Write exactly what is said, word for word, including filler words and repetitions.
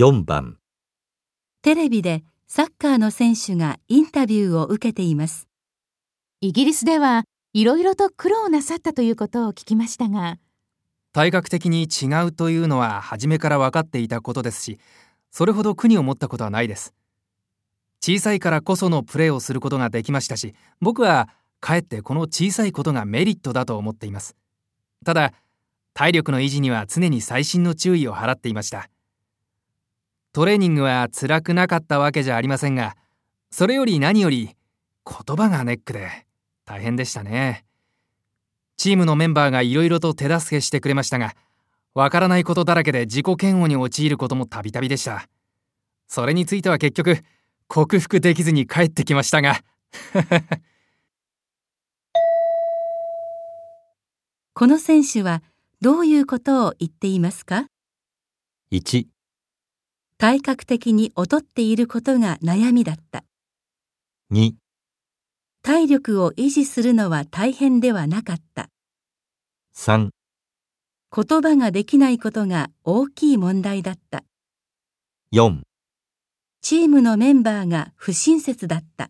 よんばん、テレビでサッカーの選手がインタビューを受けています。イギリスではいろいろと苦労なさったということを聞きましたが、体格的に違うというのは初めから分かっていたことですし、それほど苦に思ったことはないです。小さいからこそのプレーをすることができましたし、僕はかえってこの小さいことがメリットだと思っています。ただ、体力の維持には常に細心の注意を払っていました。トレーニングは辛くなかったわけじゃありませんが、それより何より言葉がネックで大変でしたね。チームのメンバーがいろいろと手助けしてくれましたが、わからないことだらけで自己嫌悪に陥ることもたびたびでした。それについては結局、克服できずに帰ってきましたが。この選手はどういうことを言っていますか？いち、体格的に劣っていることが悩みだった。に、体力を維持するのは大変ではなかった。さん、言葉ができないことが大きい問題だった。よん、チームのメンバーが不親切だった。